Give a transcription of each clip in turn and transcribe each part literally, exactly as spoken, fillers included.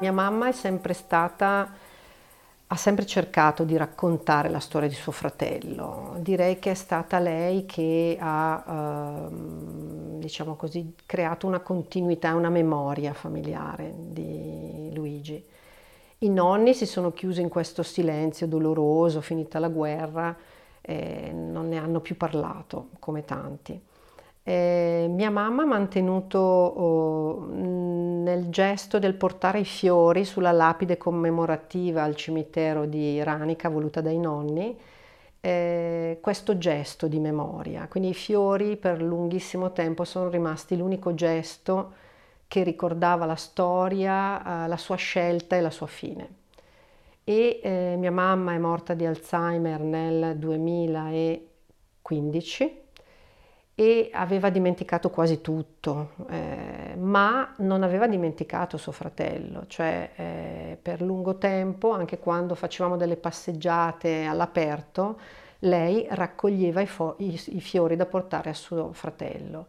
Mia mamma è sempre stata, ha sempre cercato di raccontare la storia di suo fratello. Direi che è stata lei che ha, ehm, diciamo così, creato una continuità, una memoria familiare di Luigi. I nonni si sono chiusi in questo silenzio doloroso, finita la guerra, eh, non ne hanno più parlato come tanti. Eh, mia mamma ha mantenuto oh, nel gesto del portare i fiori sulla lapide commemorativa al cimitero di Ranica voluta dai nonni, eh, questo gesto di memoria. Quindi i fiori per lunghissimo tempo sono rimasti l'unico gesto che ricordava la storia, la sua scelta e la sua fine. E eh, mia mamma è morta di Alzheimer nel duemilaquindici e aveva dimenticato quasi tutto, eh, ma non aveva dimenticato suo fratello, cioè eh, per lungo tempo, anche quando facevamo delle passeggiate all'aperto, lei raccoglieva i, fo- i, i fiori da portare a suo fratello.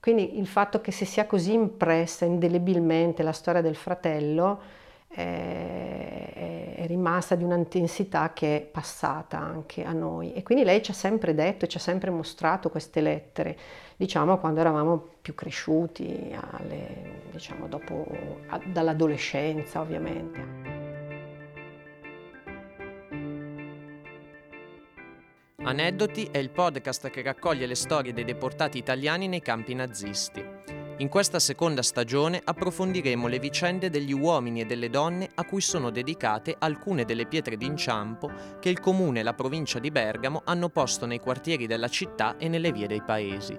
Quindi il fatto che si sia così impressa indelebilmente la storia del fratello eh, è rimasta di un'intensità che è passata anche a noi. E quindi lei ci ha sempre detto e ci ha sempre mostrato queste lettere, diciamo quando eravamo più cresciuti, alle, diciamo dopo, a, dall'adolescenza ovviamente. Aneddoti è il podcast che raccoglie le storie dei deportati italiani nei campi nazisti. In questa seconda stagione approfondiremo le vicende degli uomini e delle donne a cui sono dedicate alcune delle pietre d'inciampo che il comune e la provincia di Bergamo hanno posto nei quartieri della città e nelle vie dei paesi.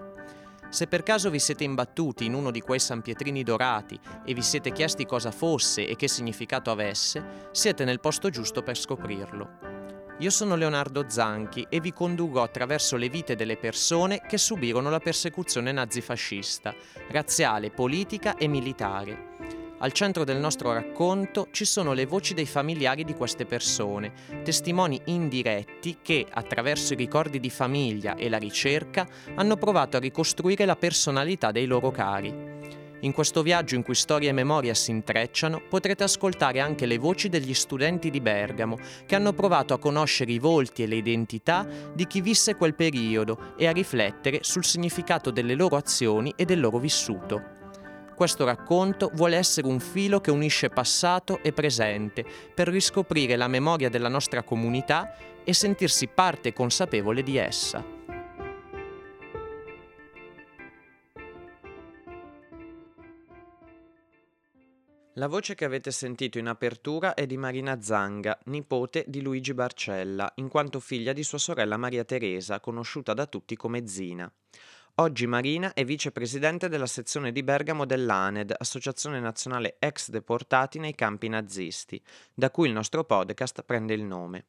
Se per caso vi siete imbattuti in uno di quei sanpietrini dorati e vi siete chiesti cosa fosse e che significato avesse, siete nel posto giusto per scoprirlo. Io sono Leonardo Zanchi e vi condurrò attraverso le vite delle persone che subirono la persecuzione nazifascista, razziale, politica e militare. Al centro del nostro racconto ci sono le voci dei familiari di queste persone, testimoni indiretti che, attraverso i ricordi di famiglia e la ricerca, hanno provato a ricostruire la personalità dei loro cari. In questo viaggio in cui storia e memoria si intrecciano, potrete ascoltare anche le voci degli studenti di Bergamo, che hanno provato a conoscere i volti e le identità di chi visse quel periodo e a riflettere sul significato delle loro azioni e del loro vissuto. Questo racconto vuole essere un filo che unisce passato e presente, per riscoprire la memoria della nostra comunità e sentirsi parte consapevole di essa. La voce che avete sentito in apertura è di Marina Zanga, nipote di Luigi Barcella, in quanto figlia di sua sorella Maria Teresa, conosciuta da tutti come Zina. Oggi Marina è vicepresidente della sezione di Bergamo dell'ANED, Associazione Nazionale Ex Deportati nei Campi Nazisti, da cui il nostro podcast prende il nome.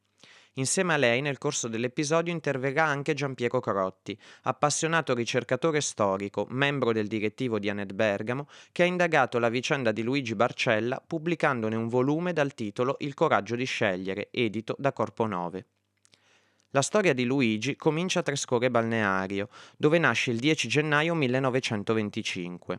Insieme a lei nel corso dell'episodio interverrà anche Gian Piero Crotti, appassionato ricercatore storico, membro del direttivo di ANED Bergamo, che ha indagato la vicenda di Luigi Barcella pubblicandone un volume dal titolo Il Coraggio di Scegliere, edito da Corpo nove. La storia di Luigi comincia a Trescore Balneario, dove nasce il dieci gennaio millenovecentoventicinque.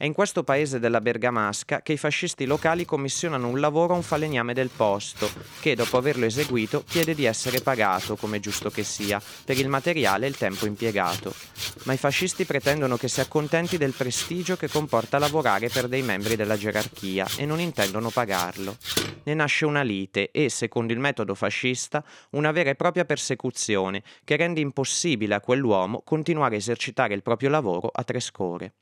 È in questo paese della Bergamasca che i fascisti locali commissionano un lavoro a un falegname del posto, che dopo averlo eseguito chiede di essere pagato, come giusto che sia, per il materiale e il tempo impiegato. Ma i fascisti pretendono che si accontenti del prestigio che comporta lavorare per dei membri della gerarchia e non intendono pagarlo. Ne nasce una lite e, secondo il metodo fascista, una vera e propria persecuzione che rende impossibile a quell'uomo continuare a esercitare il proprio lavoro a Trescore.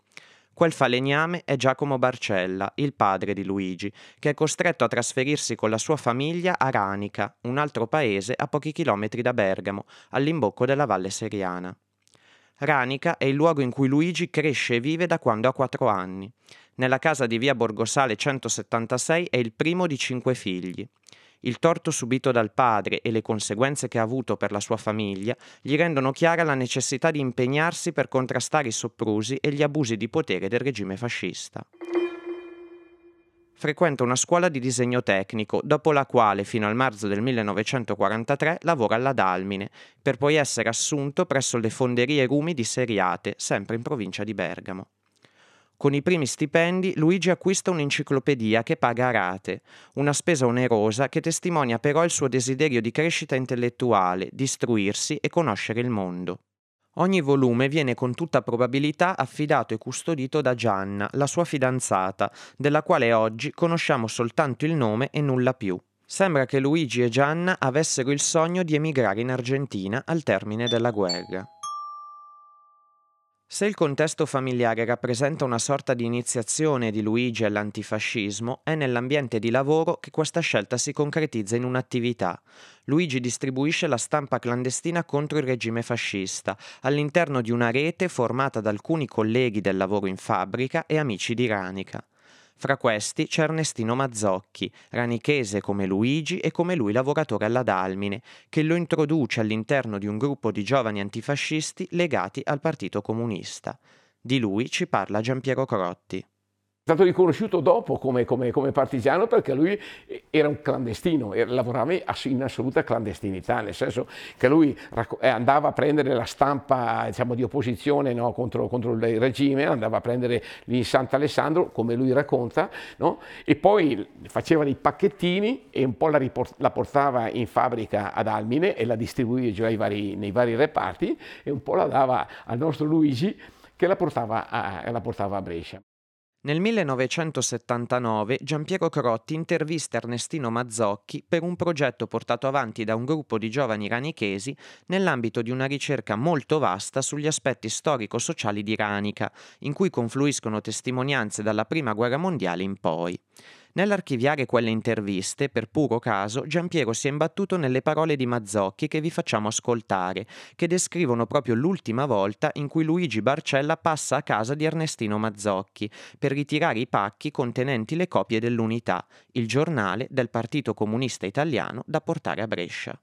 Quel falegname è Giacomo Barcella, il padre di Luigi, che è costretto a trasferirsi con la sua famiglia a Ranica, un altro paese a pochi chilometri da Bergamo, all'imbocco della Valle Seriana. Ranica è il luogo in cui Luigi cresce e vive da quando ha quattro anni. Nella casa di via Borgosale centosettantasei è il primo di cinque figli. Il torto subito dal padre e le conseguenze che ha avuto per la sua famiglia gli rendono chiara la necessità di impegnarsi per contrastare i soprusi e gli abusi di potere del regime fascista. Frequenta una scuola di disegno tecnico, dopo la quale fino al marzo del millenovecentoquarantatré lavora alla Dalmine, per poi essere assunto presso le Fonderie Rumi di Seriate, sempre in provincia di Bergamo. Con i primi stipendi Luigi acquista un'enciclopedia che paga a rate, una spesa onerosa che testimonia però il suo desiderio di crescita intellettuale, di istruirsi e conoscere il mondo. Ogni volume viene con tutta probabilità affidato e custodito da Gianna, la sua fidanzata, della quale oggi conosciamo soltanto il nome e nulla più. Sembra che Luigi e Gianna avessero il sogno di emigrare in Argentina al termine della guerra. Se il contesto familiare rappresenta una sorta di iniziazione di Luigi all'antifascismo, è nell'ambiente di lavoro che questa scelta si concretizza in un'attività. Luigi distribuisce la stampa clandestina contro il regime fascista, all'interno di una rete formata da alcuni colleghi del lavoro in fabbrica e amici di Ranica. Fra questi c'è Ernestino Mazzocchi, ranichese come Luigi e come lui lavoratore alla Dalmine, che lo introduce all'interno di un gruppo di giovani antifascisti legati al Partito Comunista. Di lui ci parla Gian Piero Crotti. È stato riconosciuto dopo come, come, come partigiano perché lui era un clandestino, era, lavorava in assoluta clandestinità, nel senso che lui andava a prendere la stampa, diciamo, di opposizione, no, contro, contro il regime, andava a prendere lì in Sant'Alessandro, come lui racconta, no? E poi faceva dei pacchettini e un po' la, riport- la portava in fabbrica ad Almine e la distribuiva ai vari, nei vari reparti e un po' la dava al nostro Luigi che la portava a, la portava a Brescia. Nel millenovecentosettantanove Gian Piero Crotti intervista Ernestino Mazzocchi per un progetto portato avanti da un gruppo di giovani ranichesi nell'ambito di una ricerca molto vasta sugli aspetti storico-sociali di Ranica, in cui confluiscono testimonianze dalla Prima Guerra Mondiale in poi. Nell'archiviare quelle interviste, per puro caso, Gian Piero si è imbattuto nelle parole di Mazzocchi che vi facciamo ascoltare, che descrivono proprio l'ultima volta in cui Luigi Barcella passa a casa di Ernestino Mazzocchi per ritirare i pacchi contenenti le copie dell'Unità, il giornale del Partito Comunista Italiano da portare a Brescia.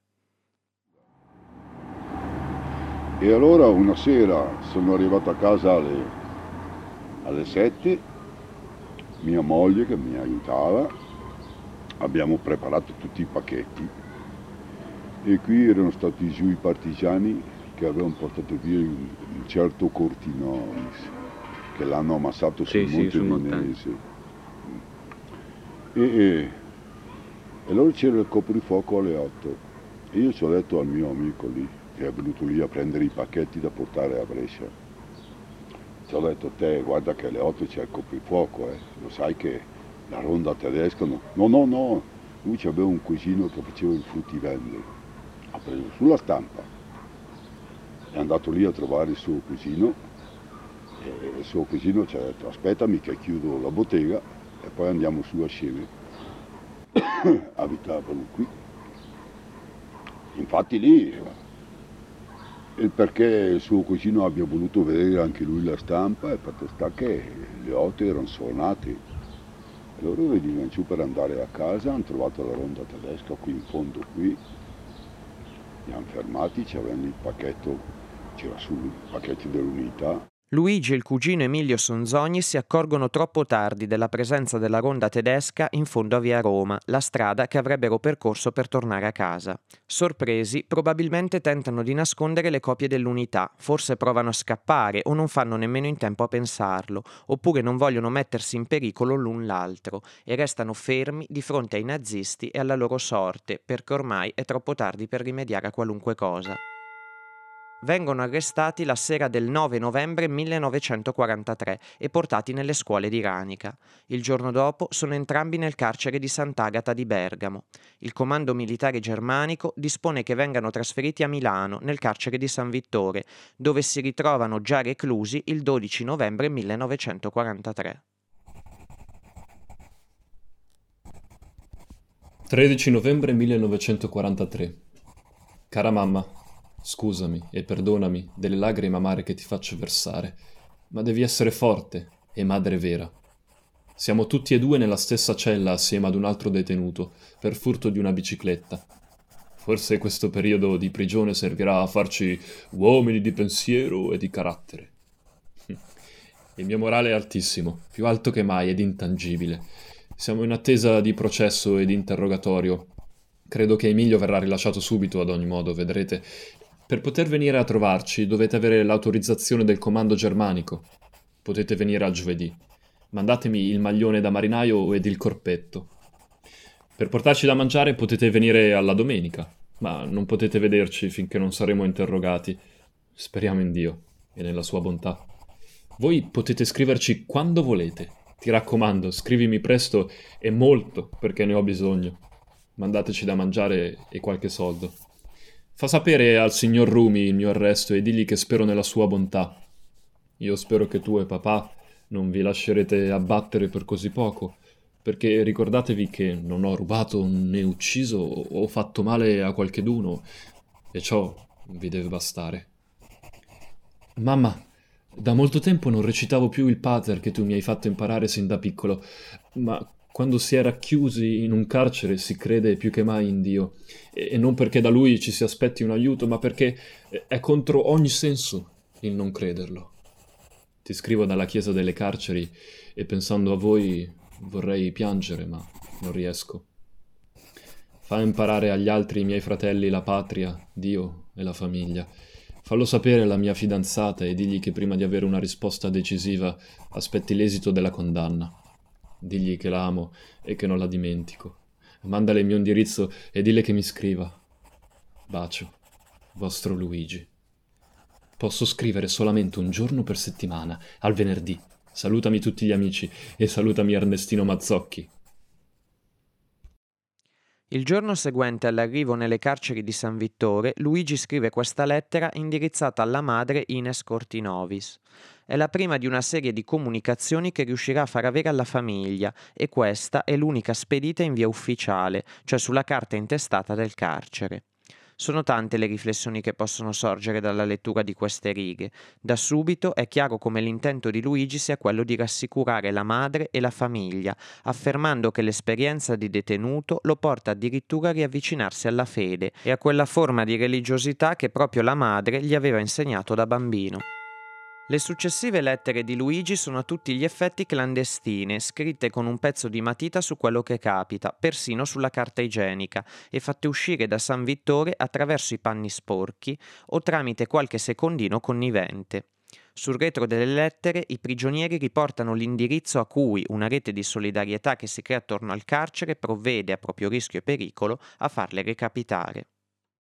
E allora una sera sono arrivato a casa alle, alle sette. Mia moglie che mi aiutava, abbiamo preparato tutti i pacchetti e qui erano stati giù i partigiani che avevano portato via un certo Cortinovis che l'hanno ammassato sul sì, Monte sì, Linese. E, e, e allora c'era il coprifuoco alle otto e io ci ho detto al mio amico lì che è venuto lì a prendere i pacchetti da portare a Brescia. Ci ho detto, te guarda che alle otto c'è il coprifuoco, eh. Lo sai che la ronda tedesca... No, no, no, no. Lui c'aveva un cugino che faceva il fruttivendolo, ha preso sulla stampa, è andato lì a trovare il suo cugino e il suo cugino ci ha detto, aspettami che chiudo la bottega e poi andiamo su assieme. Abitavano qui, infatti lì... E perché il suo cugino abbia voluto vedere anche lui la stampa e per sta che le otto erano suonate. E loro venivano giù per andare a casa, hanno trovato la ronda tedesca qui in fondo qui, li hanno fermati, c'avevano il pacchetto, c'era sul pacchetto dell'Unità. Luigi e il cugino Emilio Sonzogni si accorgono troppo tardi della presenza della ronda tedesca in fondo a via Roma, la strada che avrebbero percorso per tornare a casa. Sorpresi, probabilmente tentano di nascondere le copie dell'Unità, forse provano a scappare o non fanno nemmeno in tempo a pensarlo, oppure non vogliono mettersi in pericolo l'un l'altro e restano fermi di fronte ai nazisti e alla loro sorte, perché ormai è troppo tardi per rimediare a qualunque cosa. Vengono arrestati la sera del nove novembre millenovecentoquarantatré e portati nelle scuole di Ranica. Il giorno dopo sono entrambi nel carcere di Sant'Agata di Bergamo. Il comando militare germanico dispone che vengano trasferiti a Milano, nel carcere di San Vittore, dove si ritrovano già reclusi il dodici novembre millenovecentoquarantatré. tredici novembre millenovecentoquarantatré. Cara mamma, scusami e perdonami delle lacrime amare che ti faccio versare, ma devi essere forte e madre vera. Siamo tutti e due nella stessa cella assieme ad un altro detenuto per furto di una bicicletta. Forse questo periodo di prigione servirà a farci uomini di pensiero e di carattere. Il mio morale è altissimo, più alto che mai ed intangibile. Siamo in attesa di processo ed interrogatorio. Credo che Emilio verrà rilasciato subito, ad ogni modo, vedrete. Per poter venire a trovarci dovete avere l'autorizzazione del comando germanico. potete venire al giovedì. Mandatemi il maglione da marinaio ed il corpetto. Per portarci da mangiare potete venire alla domenica, ma non potete vederci finché non saremo interrogati. Speriamo in Dio e nella sua bontà. Voi potete scriverci quando volete. Ti raccomando, scrivimi presto e molto, perché ne ho bisogno. Mandateci da mangiare e qualche soldo. Fa sapere al signor Rumi il mio arresto e digli che spero nella sua bontà. Io spero che tu e papà non vi lascerete abbattere per così poco, perché ricordatevi che non ho rubato né ucciso o fatto male a qualcheduno, e ciò vi deve bastare. Mamma, da molto tempo non recitavo più il pater che tu mi hai fatto imparare sin da piccolo, ma quando si è racchiusi in un carcere si crede più che mai in Dio, e non perché da Lui ci si aspetti un aiuto, ma perché è contro ogni senso il non crederlo. Ti scrivo dalla chiesa delle carceri e pensando a voi... vorrei piangere, ma non riesco. Fa imparare agli altri i miei fratelli la patria, Dio e la famiglia. Fallo sapere alla mia fidanzata e digli che prima di avere una risposta decisiva aspetti l'esito della condanna. Digli che la amo e che non la dimentico. Mandale il mio indirizzo e dille che mi scriva. Bacio, vostro Luigi. Posso scrivere solamente un giorno per settimana, al venerdì. Salutami tutti gli amici e salutami Ernestino Mazzocchi. Il giorno seguente all'arrivo nelle carceri di San Vittore, Luigi scrive questa lettera indirizzata alla madre Ines Cortinovis. È la prima di una serie di comunicazioni che riuscirà a far avere alla famiglia e questa è l'unica spedita in via ufficiale, cioè sulla carta intestata del carcere. Sono tante le riflessioni che possono sorgere dalla lettura di queste righe. Da subito è chiaro come l'intento di Luigi sia quello di rassicurare la madre e la famiglia, affermando che l'esperienza di detenuto lo porta addirittura a riavvicinarsi alla fede e a quella forma di religiosità che proprio la madre gli aveva insegnato da bambino. Le successive lettere di Luigi sono a tutti gli effetti clandestine, scritte con un pezzo di matita su quello che capita, persino sulla carta igienica, e fatte uscire da San Vittore attraverso i panni sporchi o tramite qualche secondino connivente. Sul retro delle lettere i prigionieri riportano l'indirizzo a cui una rete di solidarietà che si crea attorno al carcere provvede a proprio rischio e pericolo a farle recapitare.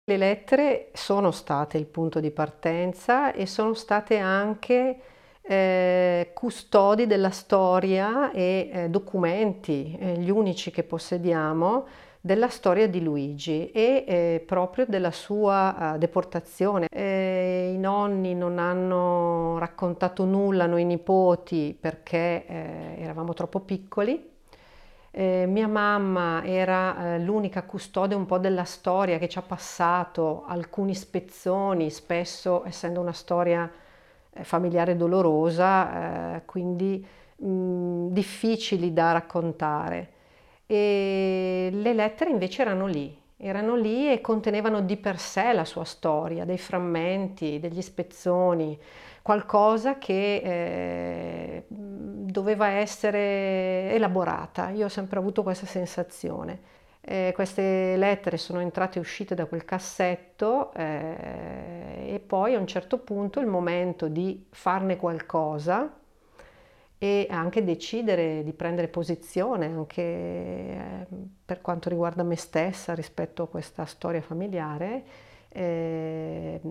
Le lettere sono state il punto di partenza e sono state anche eh, custodi della storia e eh, documenti, eh, gli unici che possediamo, della storia di Luigi e eh, proprio della sua eh, deportazione. Eh, i nonni non hanno raccontato nulla, noi nipoti, perché eh, eravamo troppo piccoli. Eh, mia mamma era eh, l'unica custode un po' della storia che ci ha passato alcuni spezzoni, spesso essendo una storia eh, familiare dolorosa, eh, quindi mh, difficili da raccontare. E le lettere invece erano lì, erano lì e contenevano di per sé la sua storia, dei frammenti, degli spezzoni, qualcosa che eh, doveva essere elaborata. Io ho sempre avuto questa sensazione. Eh, queste lettere sono entrate e uscite da quel cassetto eh, e poi a un certo punto il momento di farne qualcosa e anche decidere di prendere posizione anche eh, per quanto riguarda me stessa rispetto a questa storia familiare. Eh,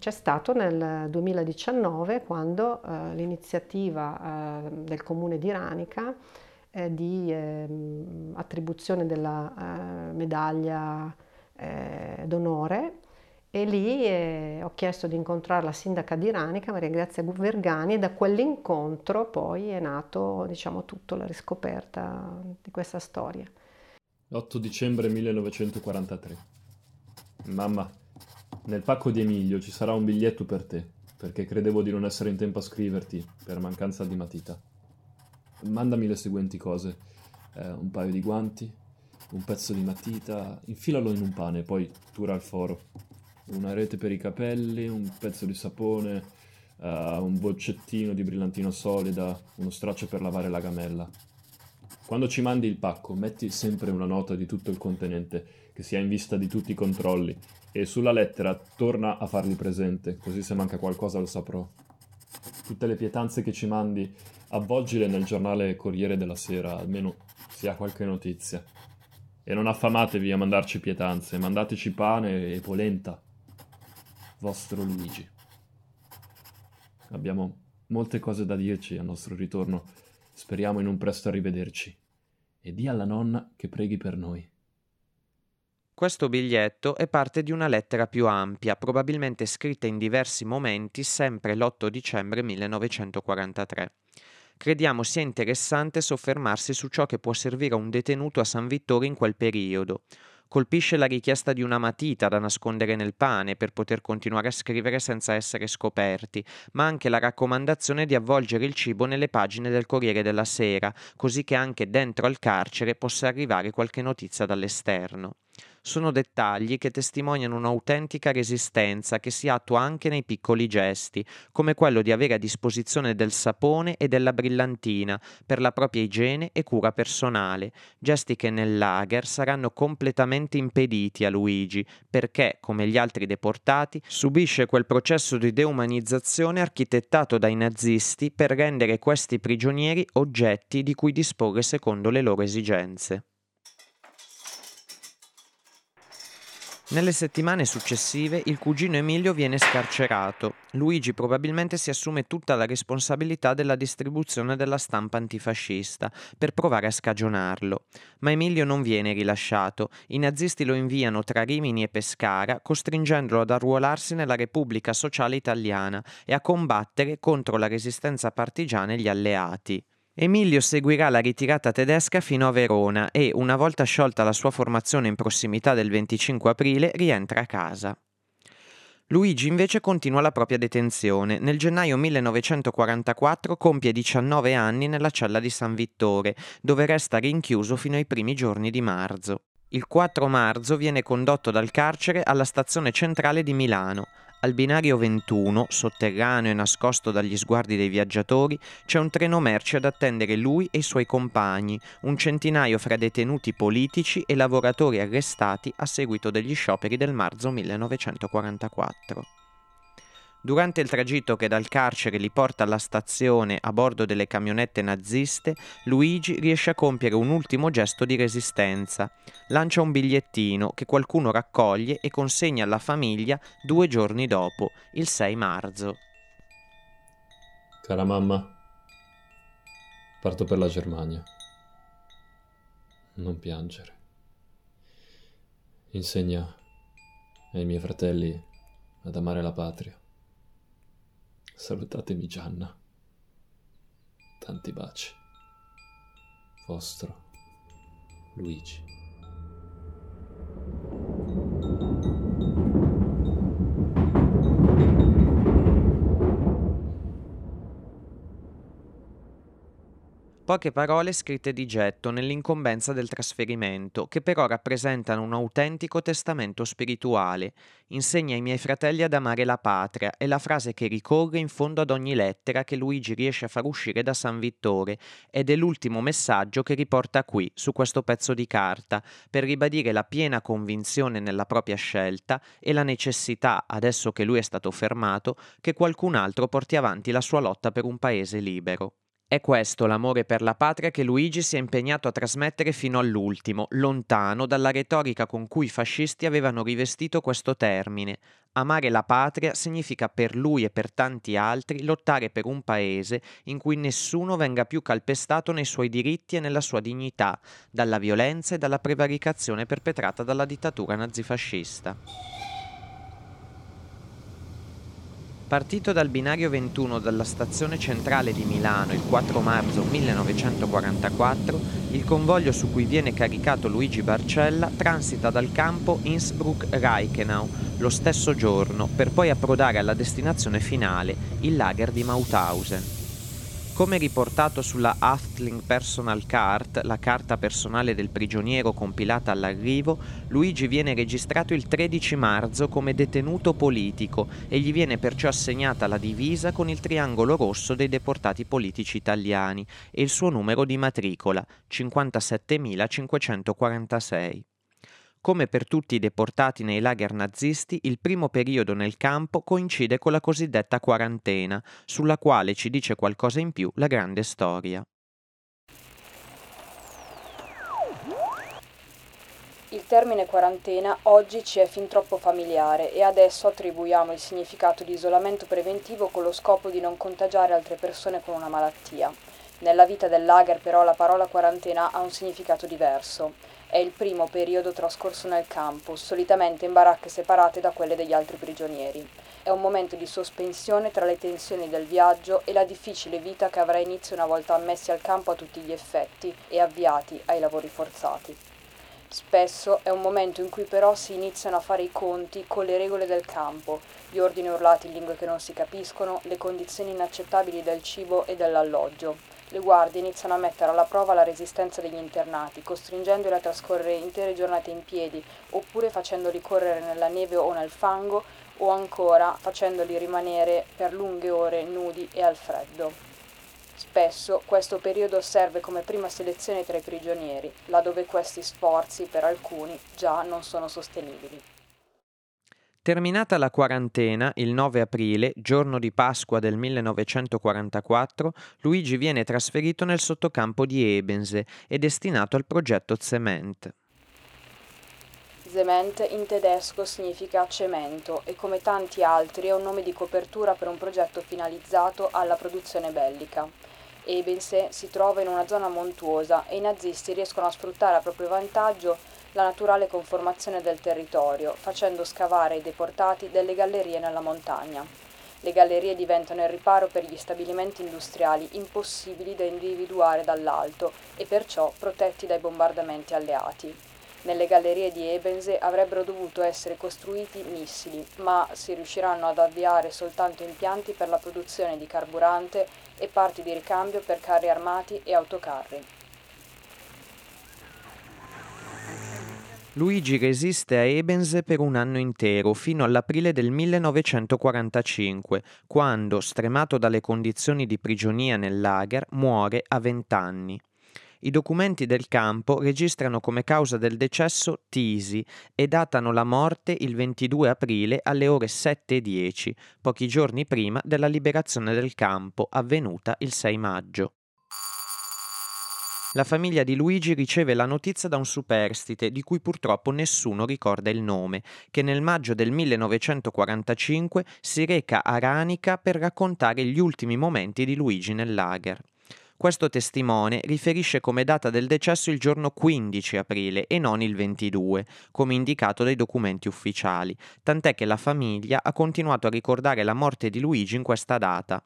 c'è stato nel duemiladiciannove quando eh, l'iniziativa eh, del comune di Ranica eh, di eh, attribuzione della eh, medaglia eh, d'onore e lì eh, ho chiesto di incontrare la sindaca di Ranica, Maria Grazia Vergani, e da quell'incontro poi è nato, diciamo, tutta la riscoperta di questa storia. otto dicembre millenovecentoquarantatré. Mamma, nel pacco di Emilio ci sarà un biglietto per te, perché credevo di non essere in tempo a scriverti, per mancanza di matita. Mandami le seguenti cose, eh, un paio di guanti, un pezzo di matita, infilalo in un pane, poi tura al foro, una rete per i capelli, un pezzo di sapone, eh, un boccettino di brillantino solida, uno straccio per lavare la gamella. Quando ci mandi il pacco, metti sempre una nota di tutto il contenente, che sia in vista di tutti i controlli, e sulla lettera torna a farli presente, così se manca qualcosa lo saprò. tutte le pietanze che ci mandi, avvolgile nel giornale Corriere della Sera, almeno si ha qualche notizia. E non affamatevi a mandarci pietanze, mandateci pane e polenta. Vostro Luigi. Abbiamo molte cose da dirci al nostro ritorno. Speriamo in un presto arrivederci. E di alla nonna che preghi per noi. Questo biglietto è parte di una lettera più ampia, probabilmente scritta in diversi momenti, sempre l'otto dicembre millenovecentoquarantatré. Crediamo sia interessante soffermarsi su ciò che può servire a un detenuto a San Vittore in quel periodo. Colpisce la richiesta di una matita da nascondere nel pane per poter continuare a scrivere senza essere scoperti, ma anche la raccomandazione di avvolgere il cibo nelle pagine del Corriere della Sera, così che anche dentro al carcere possa arrivare qualche notizia dall'esterno. Sono dettagli che testimoniano un'autentica resistenza che si attua anche nei piccoli gesti, come quello di avere a disposizione del sapone e della brillantina per la propria igiene e cura personale, gesti che nel lager saranno completamente impediti a Luigi, perché, come gli altri deportati, subisce quel processo di deumanizzazione architettato dai nazisti per rendere questi prigionieri oggetti di cui disporre secondo le loro esigenze. Nelle settimane successive il cugino Emilio viene scarcerato. Luigi probabilmente si assume tutta la responsabilità della distribuzione della stampa antifascista per provare a scagionarlo. Ma Emilio non viene rilasciato. I nazisti lo inviano tra Rimini e Pescara, costringendolo ad arruolarsi nella Repubblica Sociale Italiana e a combattere contro la resistenza partigiana e gli alleati. Emilio seguirà la ritirata tedesca fino a Verona e, una volta sciolta la sua formazione in prossimità del venticinque aprile, rientra a casa. Luigi invece continua la propria detenzione. Nel gennaio millenovecentoquarantaquattro compie diciannove anni nella cella di San Vittore, dove resta rinchiuso fino ai primi giorni di marzo. Il quattro marzo viene condotto dal carcere alla stazione centrale di Milano. Al binario ventuno, sotterraneo e nascosto dagli sguardi dei viaggiatori, c'è un treno merci ad attendere lui e i suoi compagni, un centinaio fra detenuti politici e lavoratori arrestati a seguito degli scioperi del marzo millenovecentoquarantaquattro. Durante il tragitto che dal carcere li porta alla stazione a bordo delle camionette naziste, Luigi riesce a compiere un ultimo gesto di resistenza. Lancia un bigliettino che qualcuno raccoglie e consegna alla famiglia due giorni dopo, il sei marzo. Cara mamma, parto per la Germania. Non piangere. Insegna ai miei fratelli ad amare la patria. Salutatemi Gianna. Tanti baci. Vostro Luigi. Poche parole scritte di getto nell'incombenza del trasferimento, che però rappresentano un autentico testamento spirituale. Insegna ai miei fratelli ad amare la patria, è la frase che ricorre in fondo ad ogni lettera che Luigi riesce a far uscire da San Vittore, ed è l'ultimo messaggio che riporta qui, su questo pezzo di carta, per ribadire la piena convinzione nella propria scelta e la necessità, adesso che lui è stato fermato, che qualcun altro porti avanti la sua lotta per un paese libero. È questo l'amore per la patria che Luigi si è impegnato a trasmettere fino all'ultimo, lontano dalla retorica con cui i fascisti avevano rivestito questo termine. Amare la patria significa per lui e per tanti altri lottare per un paese in cui nessuno venga più calpestato nei suoi diritti e nella sua dignità, dalla violenza e dalla prevaricazione perpetrata dalla dittatura nazifascista. Partito dal binario ventuno dalla stazione centrale di Milano il quattro marzo millenovecentoquarantaquattro, il convoglio su cui viene caricato Luigi Barcella transita dal campo Innsbruck-Reichenau lo stesso giorno, per poi approdare alla destinazione finale, il lager di Mauthausen. Come riportato sulla Aftling Personal Card, la carta personale del prigioniero compilata all'arrivo, Luigi viene registrato il tredici marzo come detenuto politico e gli viene perciò assegnata la divisa con il triangolo rosso dei deportati politici italiani e il suo numero di matricola, cinquantasettemilacinquecentoquarantasei. Come per tutti i deportati nei lager nazisti, il primo periodo nel campo coincide con la cosiddetta quarantena, sulla quale ci dice qualcosa in più la grande storia. Il termine quarantena oggi ci è fin troppo familiare e adesso attribuiamo il significato di isolamento preventivo con lo scopo di non contagiare altre persone con una malattia. Nella vita del lager però la parola quarantena ha un significato diverso. È il primo periodo trascorso nel campo, solitamente in baracche separate da quelle degli altri prigionieri. È un momento di sospensione tra le tensioni del viaggio e la difficile vita che avrà inizio una volta ammessi al campo a tutti gli effetti e avviati ai lavori forzati. Spesso è un momento in cui però si iniziano a fare i conti con le regole del campo, gli ordini urlati in lingue che non si capiscono, le condizioni inaccettabili del cibo e dell'alloggio. Le guardie iniziano a mettere alla prova la resistenza degli internati, costringendoli a trascorrere intere giornate in piedi, oppure facendoli correre nella neve o nel fango, o ancora facendoli rimanere per lunghe ore nudi e al freddo. Spesso questo periodo serve come prima selezione tra i prigionieri, laddove questi sforzi per alcuni già non sono sostenibili. Terminata la quarantena, il nove aprile, giorno di Pasqua del millenovecentoquarantaquattro, Luigi viene trasferito nel sottocampo di Ebensee e destinato al progetto Zement. Zement in tedesco significa cemento e come tanti altri è un nome di copertura per un progetto finalizzato alla produzione bellica. Ebensee si trova in una zona montuosa e i nazisti riescono a sfruttare a proprio vantaggio la naturale conformazione del territorio, facendo scavare ai deportati delle gallerie nella montagna. Le gallerie diventano il riparo per gli stabilimenti industriali impossibili da individuare dall'alto e perciò protetti dai bombardamenti alleati. Nelle gallerie di Ebensee avrebbero dovuto essere costruiti missili, ma si riusciranno ad avviare soltanto impianti per la produzione di carburante e parti di ricambio per carri armati e autocarri. Luigi resiste a Ebensee per un anno intero, fino all'aprile del millenovecentoquarantacinque, quando, stremato dalle condizioni di prigionia nel lager, muore a vent'anni. I documenti del campo registrano come causa del decesso tisi e datano la morte il ventidue aprile alle ore sette e dieci, pochi giorni prima della liberazione del campo, avvenuta il sei maggio. La famiglia di Luigi riceve la notizia da un superstite, di cui purtroppo nessuno ricorda il nome, che nel maggio del millenovecentoquarantacinque si reca a Ranica per raccontare gli ultimi momenti di Luigi nel lager. Questo testimone riferisce come data del decesso il giorno quindici aprile e non il ventidue, come indicato dai documenti ufficiali, tant'è che la famiglia ha continuato a ricordare la morte di Luigi in questa data.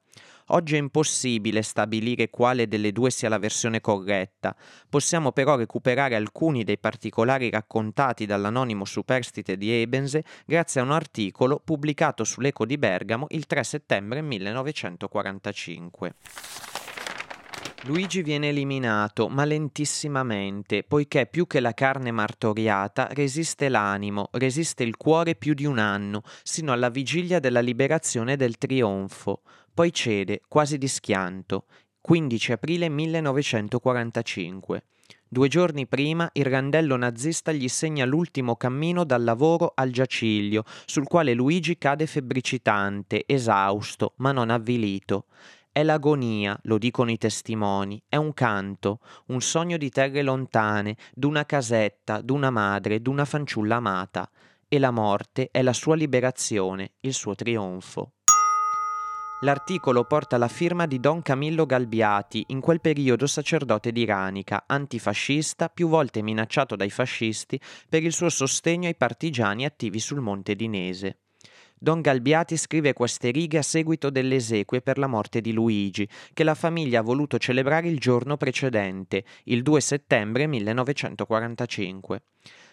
Oggi è impossibile stabilire quale delle due sia la versione corretta, possiamo però recuperare alcuni dei particolari raccontati dall'anonimo superstite di Ebensee grazie a un articolo pubblicato sull'Eco di Bergamo il tre settembre millenovecentoquarantacinque. Luigi viene eliminato, ma lentissimamente, poiché più che la carne martoriata resiste l'animo, resiste il cuore più di un anno, sino alla vigilia della liberazione del trionfo. Poi cede, quasi di schianto. quindici aprile millenovecentoquarantacinque. Due giorni prima il randello nazista gli segna l'ultimo cammino dal lavoro al giaciglio, sul quale Luigi cade febbricitante, esausto, ma non avvilito. È l'agonia, lo dicono i testimoni, è un canto, un sogno di terre lontane, d'una casetta, d'una madre, d'una fanciulla amata. E la morte è la sua liberazione, il suo trionfo. L'articolo porta la firma di Don Camillo Galbiati, in quel periodo sacerdote di Ranica, antifascista, più volte minacciato dai fascisti per il suo sostegno ai partigiani attivi sul Monte Dinese. Don Galbiati scrive queste righe a seguito delle esequie per la morte di Luigi, che la famiglia ha voluto celebrare il giorno precedente, il due settembre millenovecentoquarantacinque.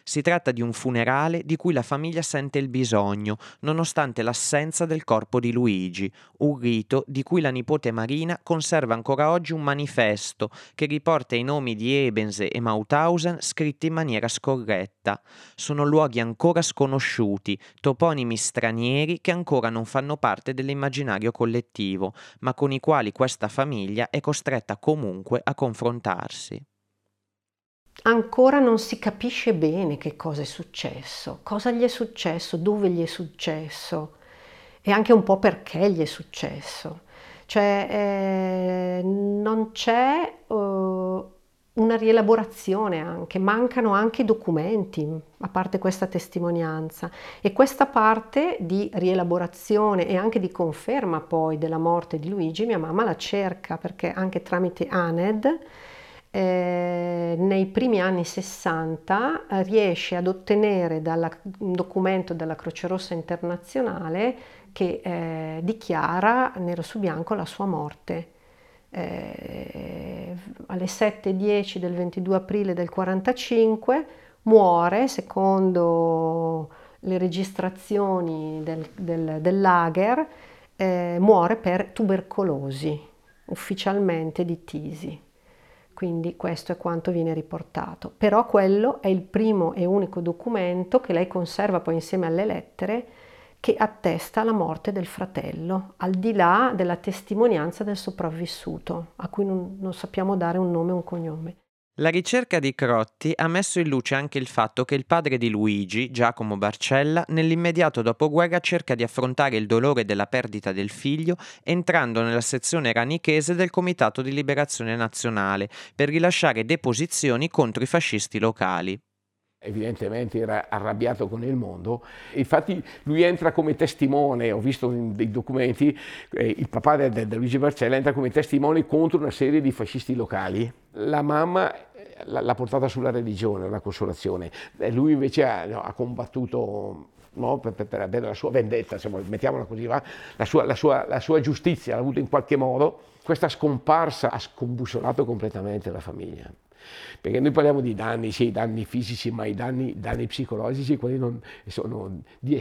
Si tratta di un funerale di cui la famiglia sente il bisogno, nonostante l'assenza del corpo di Luigi, un rito di cui la nipote Marina conserva ancora oggi un manifesto che riporta i nomi di Ebensee e Mauthausen scritti in maniera scorretta. Sono luoghi ancora sconosciuti, toponimi stranieri che ancora non fanno parte dell'immaginario collettivo, ma con i quali questa famiglia è costretta comunque a confrontarsi. ancora non si capisce bene che cosa è successo, cosa gli è successo, dove gli è successo e anche un po' perché gli è successo. Cioè eh, non c'è eh, una rielaborazione anche, mancano anche i documenti, a parte questa testimonianza, e questa parte di rielaborazione e anche di conferma poi della morte di Luigi mia mamma la cerca, perché anche tramite A N E D eh, nei primi anni sessanta riesce ad ottenere dalla, un documento dalla Croce Rossa Internazionale che eh, dichiara nero su bianco la sua morte. Eh, alle sette e dieci del ventidue aprile del quarantacinque muore, secondo le registrazioni del, del, del lager, eh, muore per tubercolosi, ufficialmente di tisi. Quindi questo è quanto viene riportato. Però quello è il primo e unico documento che lei conserva poi insieme alle lettere che attesta la morte del fratello, al di là della testimonianza del sopravvissuto, a cui non, non sappiamo dare un nome e un cognome. La ricerca di Crotti ha messo in luce anche il fatto che il padre di Luigi, Giacomo Barcella, nell'immediato dopoguerra cerca di affrontare il dolore della perdita del figlio entrando nella sezione ranichese del Comitato di Liberazione Nazionale per rilasciare deposizioni contro i fascisti locali. Evidentemente era arrabbiato con il mondo, infatti lui entra come testimone, ho visto dei documenti, eh, il papà di Luigi Barcella entra come testimone contro una serie di fascisti locali, la mamma l'ha portata sulla religione, la consolazione, e lui invece ha, no, ha combattuto no, per, per avere la sua vendetta, diciamo, mettiamola così, va? La, sua, la, sua, la sua giustizia l'ha avuta in qualche modo. Questa scomparsa ha scombussolato completamente la famiglia. Perché noi parliamo di danni, sì, danni fisici, ma i danni, danni psicologici, quelli non, sono di,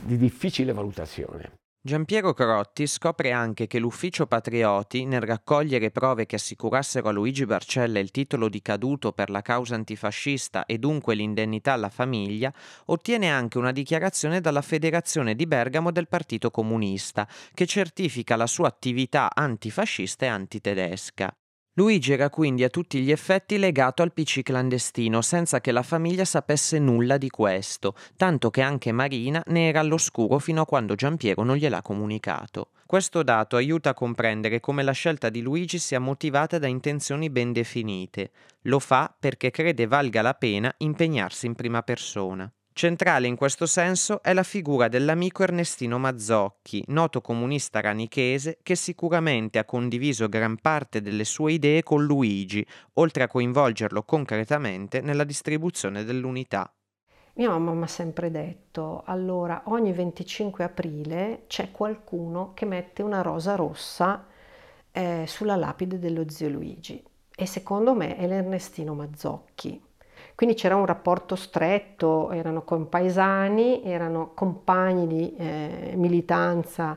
di difficile valutazione. Gian Piero Crotti scopre anche che l'Ufficio Patrioti, nel raccogliere prove che assicurassero a Luigi Barcella il titolo di caduto per la causa antifascista e dunque l'indennità alla famiglia, ottiene anche una dichiarazione dalla Federazione di Bergamo del Partito Comunista, che certifica la sua attività antifascista e antitedesca. Luigi era quindi a tutti gli effetti legato al P C clandestino, senza che la famiglia sapesse nulla di questo, tanto che anche Marina ne era all'oscuro fino a quando Giampiero non gliel'ha comunicato. Questo dato aiuta a comprendere come la scelta di Luigi sia motivata da intenzioni ben definite. Lo fa perché crede valga la pena impegnarsi in prima persona. Centrale in questo senso è la figura dell'amico Ernestino Mazzocchi, noto comunista ranichese che sicuramente ha condiviso gran parte delle sue idee con Luigi, oltre a coinvolgerlo concretamente nella distribuzione dell'unità. Mia mamma mi ha sempre detto, allora ogni venticinque aprile c'è qualcuno che mette una rosa rossa eh, sulla lapide dello zio Luigi e secondo me è l'Ernestino Mazzocchi. Quindi c'era un rapporto stretto, erano compaesani, erano compagni di eh, militanza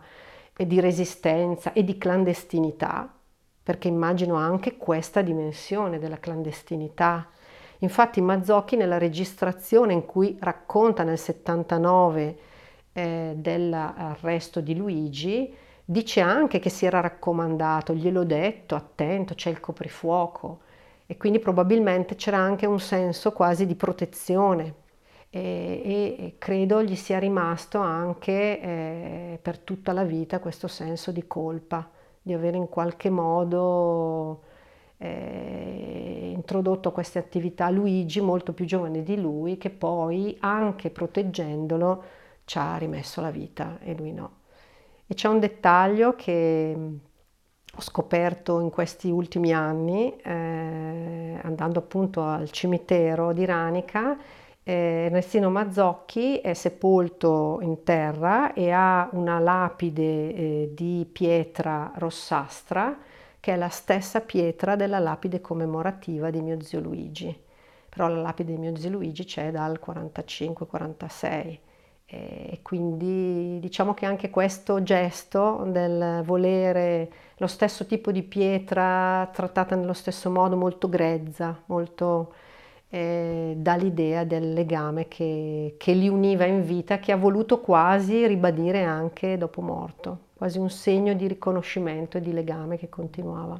e di resistenza e di clandestinità, perché immagino anche questa dimensione della clandestinità. Infatti Mazzocchi nella registrazione in cui racconta nel settantanove eh, dell'arresto di Luigi, dice anche che si era raccomandato, gliel'ho detto, attento, c'è il coprifuoco. E quindi probabilmente c'era anche un senso quasi di protezione e, e credo gli sia rimasto anche eh, per tutta la vita questo senso di colpa, di avere in qualche modo eh, introdotto queste attività a Luigi, molto più giovane di lui, che poi anche proteggendolo ci ha rimesso la vita e lui no. E c'è un dettaglio che ho scoperto in questi ultimi anni, eh, andando appunto al cimitero di Ranica, eh, Ernestino Mazzocchi è sepolto in terra e ha una lapide eh, di pietra rossastra che è la stessa pietra della lapide commemorativa di mio zio Luigi. Però la lapide di mio zio Luigi c'è dal quarantacinque quarantasei. E quindi diciamo che anche questo gesto del volere lo stesso tipo di pietra trattata nello stesso modo, molto grezza, molto eh, dà l'idea del legame che, che li univa in vita, che ha voluto quasi ribadire anche dopo morto, quasi un segno di riconoscimento e di legame che continuava.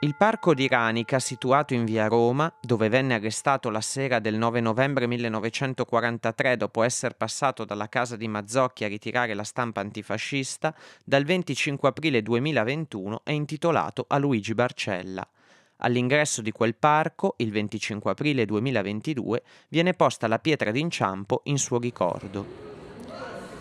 Il parco di Ranica, situato in via Roma, dove venne arrestato la sera del nove novembre millenovecentoquarantatré dopo essere passato dalla casa di Mazzocchi a ritirare la stampa antifascista, dal venticinque aprile duemilaventuno è intitolato a Luigi Barcella. All'ingresso di quel parco, il venticinque aprile duemilaventidue, viene posta la pietra d'inciampo in suo ricordo.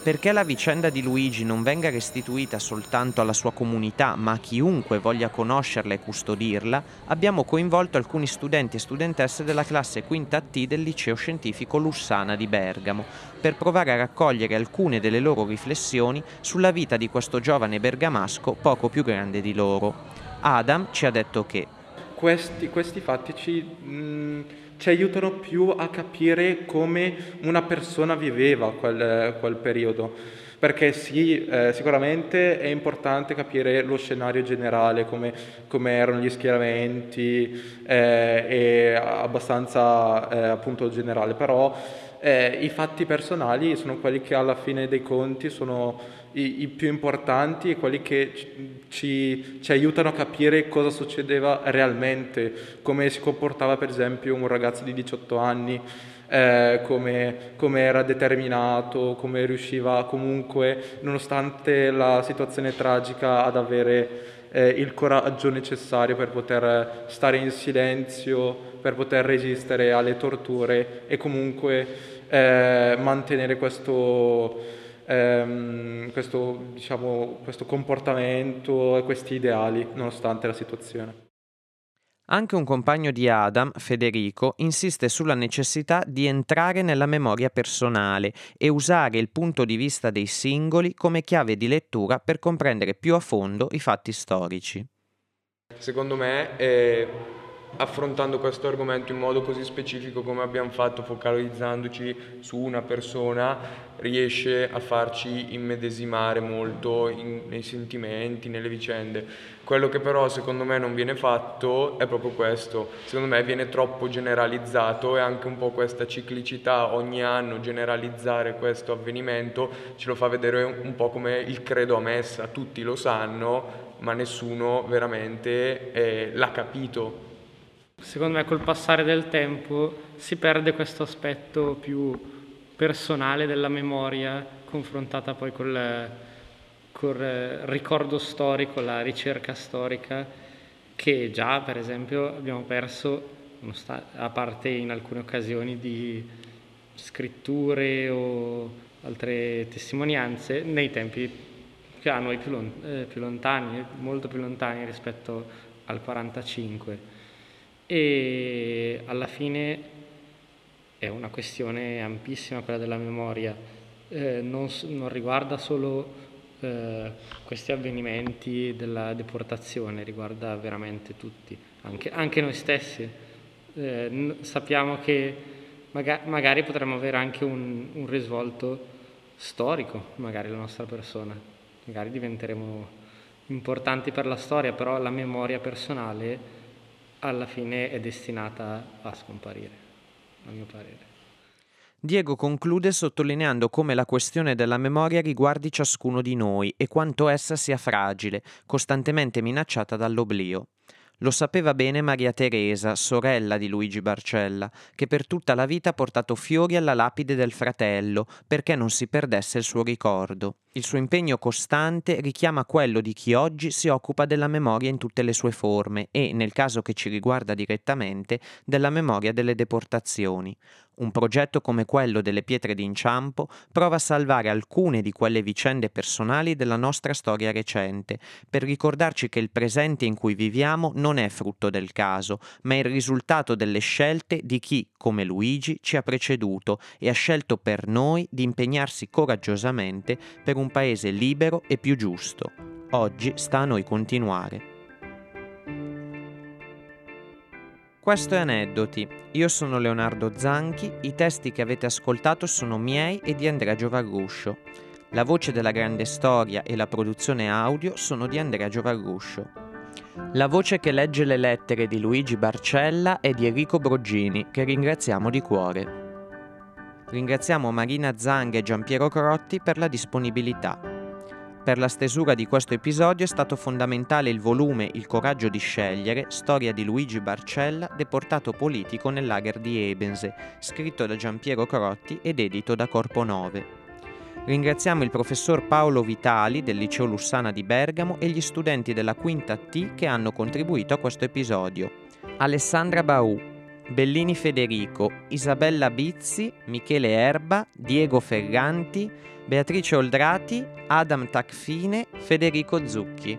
Perché la vicenda di Luigi non venga restituita soltanto alla sua comunità, ma a chiunque voglia conoscerla e custodirla, abbiamo coinvolto alcuni studenti e studentesse della classe quinta T del Liceo Scientifico Lussana di Bergamo, per provare a raccogliere alcune delle loro riflessioni sulla vita di questo giovane bergamasco poco più grande di loro. Adam ci ha detto che Questi, questi fatti ci, mh, ci aiutano più a capire come una persona viveva quel, quel periodo, perché sì, eh, sicuramente è importante capire lo scenario generale, come, come erano gli schieramenti, eh, è abbastanza eh, appunto generale, però eh, i fatti personali sono quelli che alla fine dei conti sono I, i più importanti e quelli che ci, ci aiutano a capire cosa succedeva realmente, come si comportava per esempio un ragazzo di diciotto anni, eh, come, come era determinato, come riusciva comunque, nonostante la situazione tragica, ad avere eh, il coraggio necessario per poter stare in silenzio, per poter resistere alle torture e comunque eh, mantenere questo... Questo, diciamo, questo comportamento e questi ideali nonostante la situazione. Anche un compagno di Adam, Federico, insiste sulla necessità di entrare nella memoria personale e usare il punto di vista dei singoli come chiave di lettura per comprendere più a fondo i fatti storici. Secondo me, eh, affrontando questo argomento in modo così specifico come abbiamo fatto, focalizzandoci su una persona, riesce a farci immedesimare molto in, nei sentimenti, nelle vicende. Quello che però secondo me non viene fatto è proprio questo. Secondo me viene troppo generalizzato e anche un po' questa ciclicità, ogni anno generalizzare questo avvenimento ce lo fa vedere un po' come il credo a messa. Tutti lo sanno, ma nessuno veramente eh, l'ha capito. Secondo me col passare del tempo si perde questo aspetto più personale della memoria confrontata poi col, col ricordo storico, la ricerca storica, che già per esempio abbiamo perso, a parte in alcune occasioni di scritture o altre testimonianze, nei tempi che a noi più, lon- eh, più lontani, molto più lontani rispetto al quarantacinque. E alla fine è una questione ampissima quella della memoria, eh, non, non riguarda solo eh, questi avvenimenti della deportazione, riguarda veramente tutti, anche, anche noi stessi. Eh, n- sappiamo che maga- magari potremmo avere anche un, un risvolto storico, magari la nostra persona, magari diventeremo importanti per la storia, però la memoria personale alla fine è destinata a scomparire, a mio parere. Diego conclude sottolineando come la questione della memoria riguardi ciascuno di noi e quanto essa sia fragile, costantemente minacciata dall'oblio. Lo sapeva bene Maria Teresa, sorella di Luigi Barcella, che per tutta la vita ha portato fiori alla lapide del fratello perché non si perdesse il suo ricordo. Il suo impegno costante richiama quello di chi oggi si occupa della memoria in tutte le sue forme e, nel caso che ci riguarda direttamente, della memoria delle deportazioni. Un progetto come quello delle pietre d'inciampo prova a salvare alcune di quelle vicende personali della nostra storia recente, per ricordarci che il presente in cui viviamo non è frutto del caso, ma è il risultato delle scelte di chi, come Luigi, ci ha preceduto e ha scelto per noi di impegnarsi coraggiosamente per un paese libero e più giusto. Oggi sta a noi continuare. Questo è Aneddoti. Io sono Leonardo Zanchi, i testi che avete ascoltato sono miei e di Andrea Giovarruscio. La voce della grande storia e la produzione audio sono di Andrea Giovarruscio. La voce che legge le lettere di Luigi Barcella è di Enrico Broggini, che ringraziamo di cuore. Ringraziamo Marina Zanga e Gian Piero Crotti per la disponibilità. Per la stesura di questo episodio è stato fondamentale il volume Il Coraggio di Scegliere, storia di Luigi Barcella, deportato politico nel lager di Ebensee, scritto da Gian Piero Crotti ed edito da Corpo nove. Ringraziamo il professor Paolo Vitali del Liceo Lussana di Bergamo e gli studenti della Quinta T che hanno contribuito a questo episodio. Alessandra Baù, Bellini Federico, Isabella Bizzi, Michele Erba, Diego Ferranti, Beatrice Oldrati, Adam Tacfine, Federico Zucchi.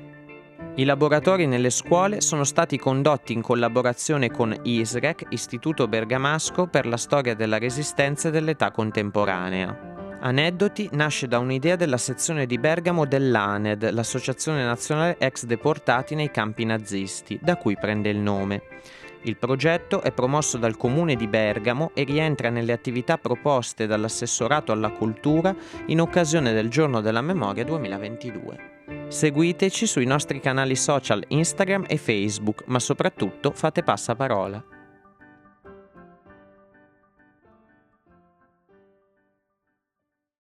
I laboratori nelle scuole sono stati condotti in collaborazione con I S R E C, Istituto Bergamasco per la storia della Resistenza e dell'età contemporanea. Aneddoti nasce da un'idea della sezione di Bergamo dell'A N E D, l'Associazione Nazionale Ex Deportati nei Campi Nazisti, da cui prende il nome. Il progetto è promosso dal Comune di Bergamo e rientra nelle attività proposte dall'Assessorato alla Cultura in occasione del Giorno della Memoria duemilaventidue. Seguiteci sui nostri canali social Instagram e Facebook, ma soprattutto fate passaparola.